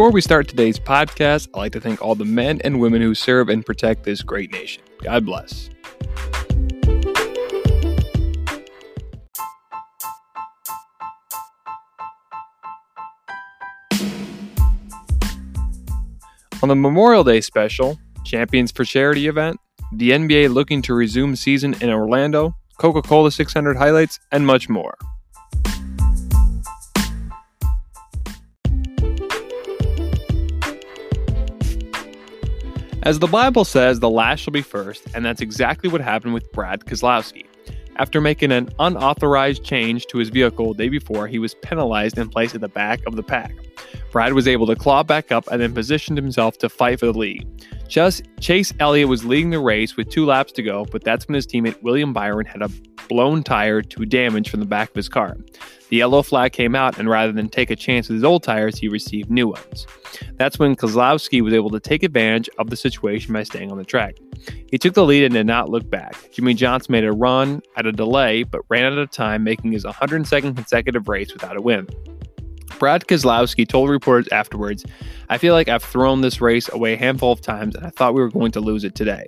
Before we start today's podcast, I'd like to thank all the men and women who serve and protect this great nation. God bless. On the Memorial Day special, Champions for Charity event, the NBA looking to resume season in Orlando, Coca-Cola 600 highlights, and much more. As the Bible says, the last shall be first, and that's exactly what happened with Brad Keselowski. After making an unauthorized change to his vehicle the day before, he was penalized and placed at the back of the pack. Brad was able to claw back up and then positioned himself to fight for the lead. Chase Elliott was leading the race with 2 laps to go, but that's when his teammate William Byron had a blown tire to damage from the back of his car. The yellow flag came out, and rather than take a chance with his old tires, he received new ones. That's when Keselowski was able to take advantage of the situation by staying on the track. He took the lead and did not look back. Jimmy Johnson made a run at a delay, but ran out of time, making his 102nd consecutive race without a win. Brad Keselowski told reporters afterwards, "I feel like I've thrown this race away a handful of times, and I thought we were going to lose it today.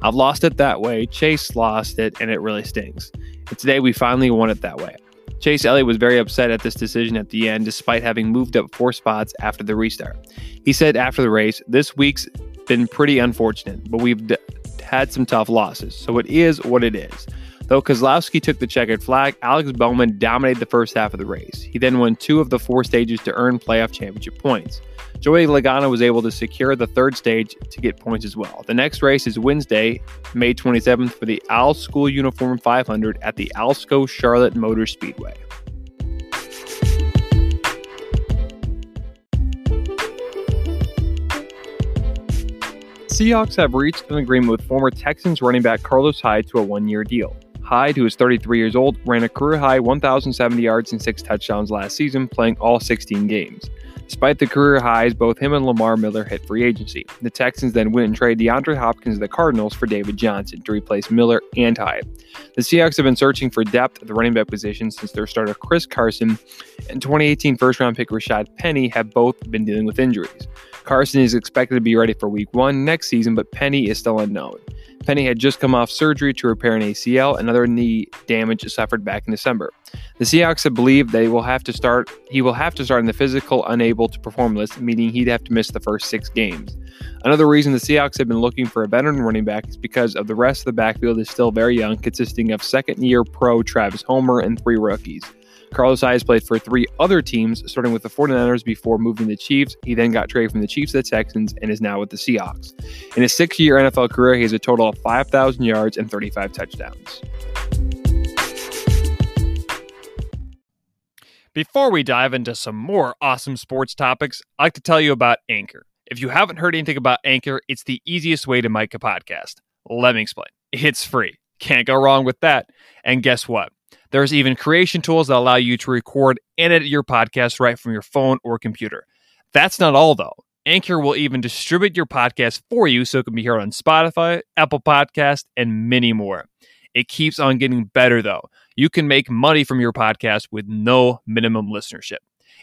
I've lost it that way, Chase lost it, and it really stings. And today we finally won it that way." Chase Elliott was very upset at this decision at the end, despite having moved up 4 spots after the restart. He said after the race, "This week's been pretty unfortunate, but we've had some tough losses, so it is what it is." Though Keselowski took the checkered flag, Alex Bowman dominated the first half of the race. He then won 2 of the 4 stages to earn playoff championship points. Joey Logano was able to secure the 3rd stage to get points as well. The next race is Wednesday, May 27th for the Alsco Uniform 500 at the Alsco Charlotte Motor Speedway. Seahawks have reached an agreement with former Texans running back Carlos Hyde to a 1-year deal. Hyde, who is 33 years old, ran a career-high 1,070 yards and 6 touchdowns last season, playing all 16 games. Despite the career highs, both him and Lamar Miller hit free agency. The Texans then went and traded DeAndre Hopkins to the Cardinals for David Johnson to replace Miller and Hyde. The Seahawks have been searching for depth at the running back position since their starter Chris Carson and 2018 first-round pick Rashad Penny have both been dealing with injuries. Carson is expected to be ready for Week 1 next season, but Penny is still unknown. Penny had just come off surgery to repair an ACL and other knee damage suffered back in December. The Seahawks have believed he will have to start in the physical unable to perform list, meaning he'd have to miss the first 6 games. Another reason the Seahawks have been looking for a veteran running back is because of the rest of the backfield is still very young, consisting of second-year pro Travis Homer and 3 rookies. Carlos Hyde has played for 3 other teams, starting with the 49ers before moving to the Chiefs. He then got traded from the Chiefs to the Texans and is now with the Seahawks. In his 6-year NFL career, he has a total of 5,000 yards and 35 touchdowns. Before we dive into some more awesome sports topics, I'd like to tell you about Anchor. If you haven't heard anything about Anchor, it's the easiest way to make a podcast. Let me explain. It's free. Can't go wrong with that. And guess what? There's even creation tools that allow you to record and edit your podcast right from your phone or computer. That's not all, though. Anchor will even distribute your podcast for you so it can be heard on Spotify, Apple Podcasts, and many more. It keeps on getting better, though. You can make money from your podcast with no minimum listenership.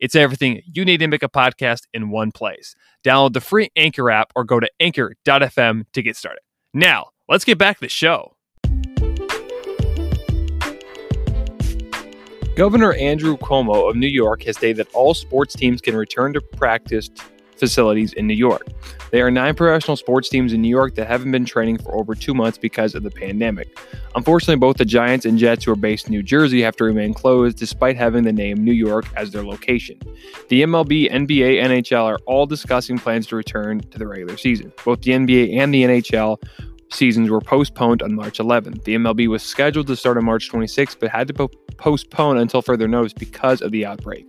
It's everything you need to make a podcast in one place. Download the free Anchor app or go to anchor.fm to get started. Now, let's get back to the show. Governor Andrew Cuomo of New York has stated that all sports teams can return to practice facilities in New York. There are 9 professional sports teams in New York that haven't been training for over 2 months because of the pandemic. Unfortunately, both the Giants and Jets, who are based in New Jersey, have to remain closed despite having the name New York as their location. The MLB, NBA, NHL are all discussing plans to return to the regular season. Both the NBA and the NHL seasons were postponed on March 11th. The MLB was scheduled to start on March 26th, but had to postpone until further notice because of the outbreak.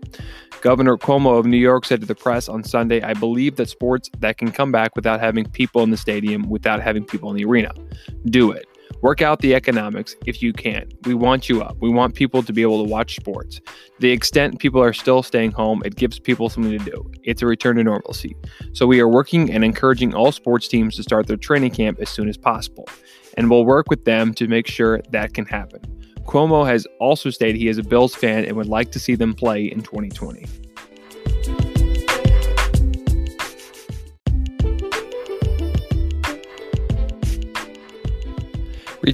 Governor Cuomo of New York said to the press on Sunday, "I believe that sports that can come back without having people in the stadium, without having people in the arena. Do it. Work out the economics if you can. We want you up. We want people to be able to watch sports. To the extent people are still staying home, it gives people something to do. It's a return to normalcy. So we are working and encouraging all sports teams to start their training camp as soon as possible. And we'll work with them to make sure that can happen." Cuomo has also stated he is a Bills fan and would like to see them play in 2020.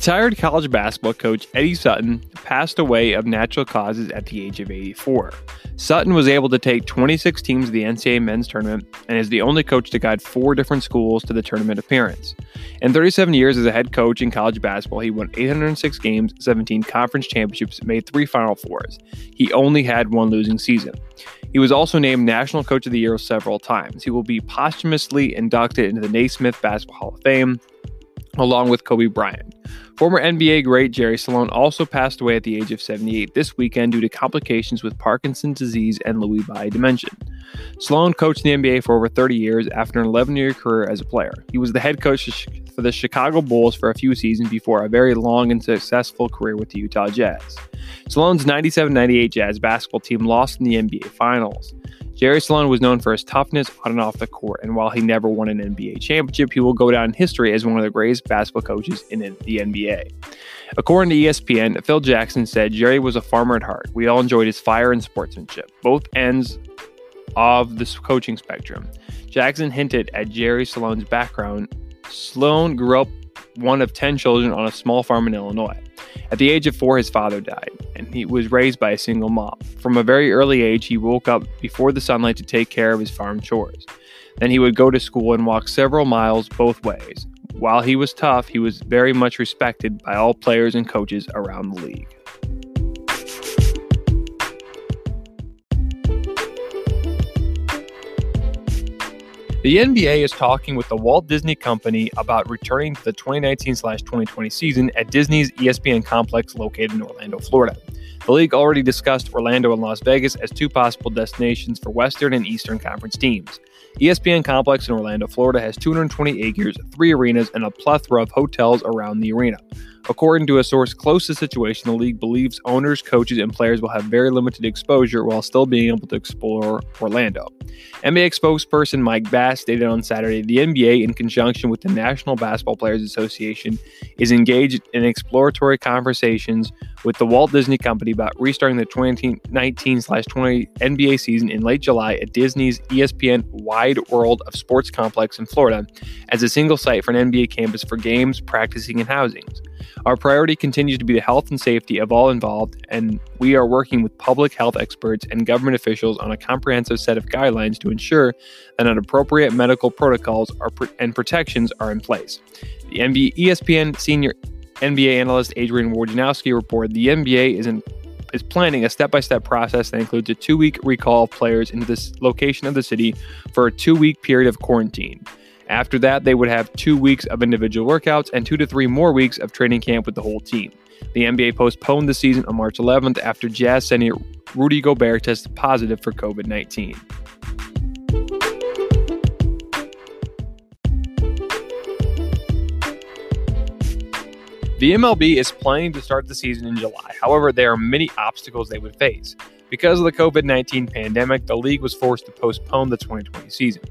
Retired college basketball coach Eddie Sutton passed away of natural causes at the age of 84. Sutton was able to take 26 teams to the NCAA men's tournament and is the only coach to guide 4 different schools to the tournament appearance. In 37 years as a head coach in college basketball, he won 806 games, 17 conference championships, and made 3 Final Fours. He only had 1 losing season. He was also named National Coach of the Year several times. He will be posthumously inducted into the Naismith Basketball Hall of Fame, along with Kobe Bryant. Former NBA great Jerry Sloan also passed away at the age of 78 this weekend due to complications with Parkinson's disease and Lewy body dementia. Sloan coached the NBA for over 30 years after an 11-year career as a player. He was the head coach for the Chicago Bulls for a few seasons before a very long and successful career with the Utah Jazz. Sloan's 97-98 Jazz basketball team lost in the NBA Finals. Jerry Sloan was known for his toughness on and off the court, and while he never won an NBA championship, he will go down in history as one of the greatest basketball coaches in the NBA. According to ESPN, Phil Jackson said, "Jerry was a farmer at heart. We all enjoyed his fire and sportsmanship, both ends of the coaching spectrum." Jackson hinted at Jerry Sloan's background. Sloan grew up one of 10 children on a small farm in Illinois. At the age of 4, his father died, and he was raised by a single mom. From a very early age, he woke up before the sunlight to take care of his farm chores. Then he would go to school and walk several miles both ways. While he was tough, he was very much respected by all players and coaches around the league. The NBA is talking with the Walt Disney Company about returning to the 2019/2020 season at Disney's ESPN complex located in Orlando, Florida. The league already discussed Orlando and Las Vegas as 2 possible destinations for Western and Eastern Conference teams. ESPN complex in Orlando, Florida has 220 acres, 3 arenas, and a plethora of hotels around the arena. According to a source close to the situation, the league believes owners, coaches, and players will have very limited exposure while still being able to explore Orlando. NBA spokesperson Mike Bass stated on Saturday, the NBA, in conjunction with the National Basketball Players Association, is engaged in exploratory conversations with the Walt Disney Company about restarting the 2019/20 NBA season in late July at Disney's ESPN Wide World of Sports complex in Florida as a single site for an NBA campus for games, practicing, and housings. Our priority continues to be the health and safety of all involved, and we are working with public health experts and government officials on a comprehensive set of guidelines to ensure that appropriate medical protocols and protections are in place. The ESPN senior NBA analyst Adrian Wojnarowski reported the NBA is planning a step-by-step process that includes a 2-week recall of players into this location of the city for a 2-week period of quarantine. After that, they would have 2 weeks of individual workouts and 2 to 3 more weeks of training camp with the whole team. The NBA postponed the season on March 11th after Jazz center Rudy Gobert tested positive for COVID-19. The MLB is planning to start the season in July. However, there are many obstacles they would face. Because of the COVID-19 pandemic, the league was forced to postpone the 2020 season.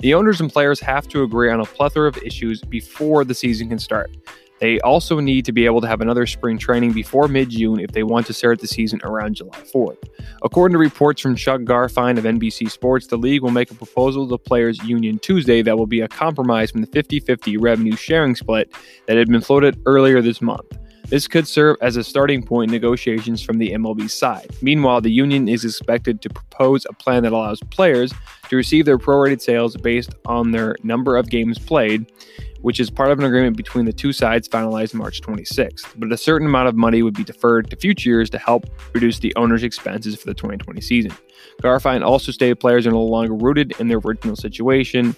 The owners and players have to agree on a plethora of issues before the season can start. They also need to be able to have another spring training before mid-June if they want to start the season around July 4th. According to reports from Chuck Garfine of NBC Sports, the league will make a proposal to the Players Union Tuesday that will be a compromise from the 50-50 revenue sharing split that had been floated earlier this month. This could serve as a starting point in negotiations from the MLB side. Meanwhile, the union is expected to propose a plan that allows players to receive their prorated sales based on their number of games played, which is part of an agreement between the 2 sides finalized March 26th. But a certain amount of money would be deferred to future years to help reduce the owners' expenses for the 2020 season. Garfine also stated players are no longer rooted in their original situation.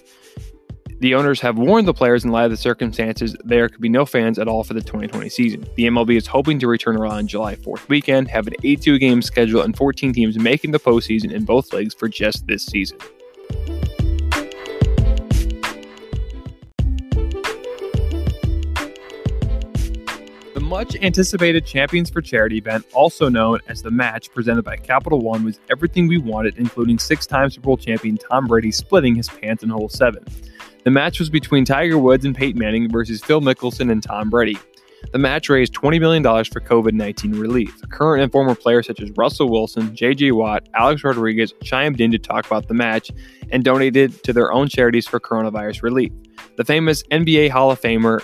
The owners have warned the players in light of the circumstances there could be no fans at all for the 2020 season. The MLB is hoping to return around July 4th weekend, have an 82 game schedule, and 14 teams making the postseason in both leagues for just this season. Much-anticipated Champions for Charity event, also known as The Match, presented by Capital One, was everything we wanted, including 6-time Super Bowl champion Tom Brady splitting his pants in Hole 7. The match was between Tiger Woods and Peyton Manning versus Phil Mickelson and Tom Brady. The match raised $20 million for COVID-19 relief. Current and former players such as Russell Wilson, J.J. Watt, Alex Rodriguez chimed in to talk about the match and donated to their own charities for coronavirus relief. The famous NBA Hall of Famer,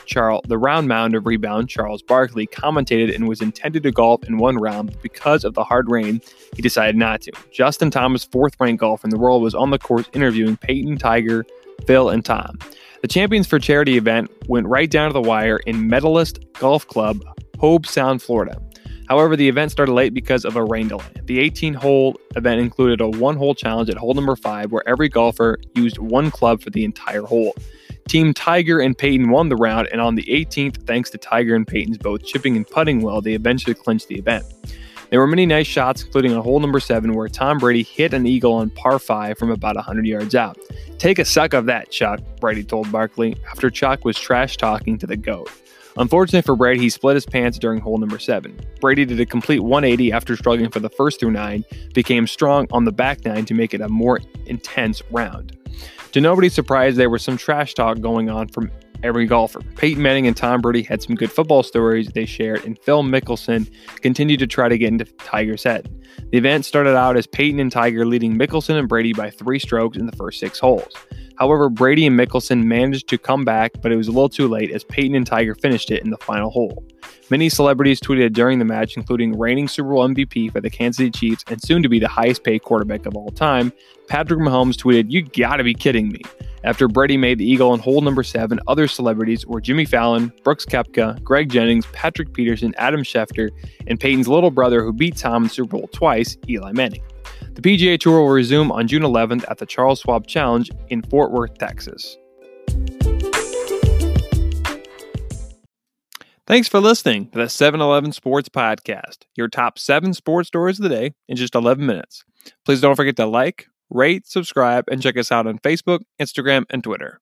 the round mound of rebound, Charles Barkley, commentated and was intended to golf in one round, but because of the hard rain, he decided not to. Justin Thomas, fourth-ranked golfer in the world, was on the course interviewing Peyton, Tiger, Phil, and Tom. The Champions for Charity event went right down to the wire in Medalist Golf Club, Hobe Sound, Florida. However, the event started late because of a rain delay. The 18-hole event included a one-hole challenge at hole number 5, where every golfer used one club for the entire hole. Team Tiger and Peyton won the round, and on the 18th, thanks to Tiger and Peyton's both chipping and putting well, they eventually clinched the event. There were many nice shots, including on hole number 7, where Tom Brady hit an eagle on par 5 from about 100 yards out. "Take a suck of that, Chuck," Brady told Barkley, after Chuck was trash-talking to the GOAT. Unfortunately for Brady, he split his pants during hole number 7. Brady did a complete 180 after struggling for the first through 9, became strong on the back 9 to make it a more intense round. To nobody's surprise, there was some trash talk going on from every golfer. Peyton Manning and Tom Brady had some good football stories they shared, and Phil Mickelson continued to try to get into Tiger's head. The event started out as Peyton and Tiger leading Mickelson and Brady by 3 strokes in the first 6 holes. However, Brady and Mickelson managed to come back, but it was a little too late as Peyton and Tiger finished it in the final hole. Many celebrities tweeted during the match, including reigning Super Bowl MVP for the Kansas City Chiefs and soon-to-be the highest-paid quarterback of all time, Patrick Mahomes tweeted, "You gotta be kidding me." After Brady made the eagle on hole number 7, other celebrities were Jimmy Fallon, Brooks Koepka, Greg Jennings, Patrick Peterson, Adam Schefter, and Peyton's little brother who beat Tom in the Super Bowl twice, Eli Manning. The PGA Tour will resume on June 11th at the Charles Schwab Challenge in Fort Worth, Texas. Thanks for listening to the 7-Eleven Sports Podcast, your top 7 sports stories of the day in just 11 minutes. Please don't forget to like, rate, subscribe, and check us out on Facebook, Instagram, and Twitter.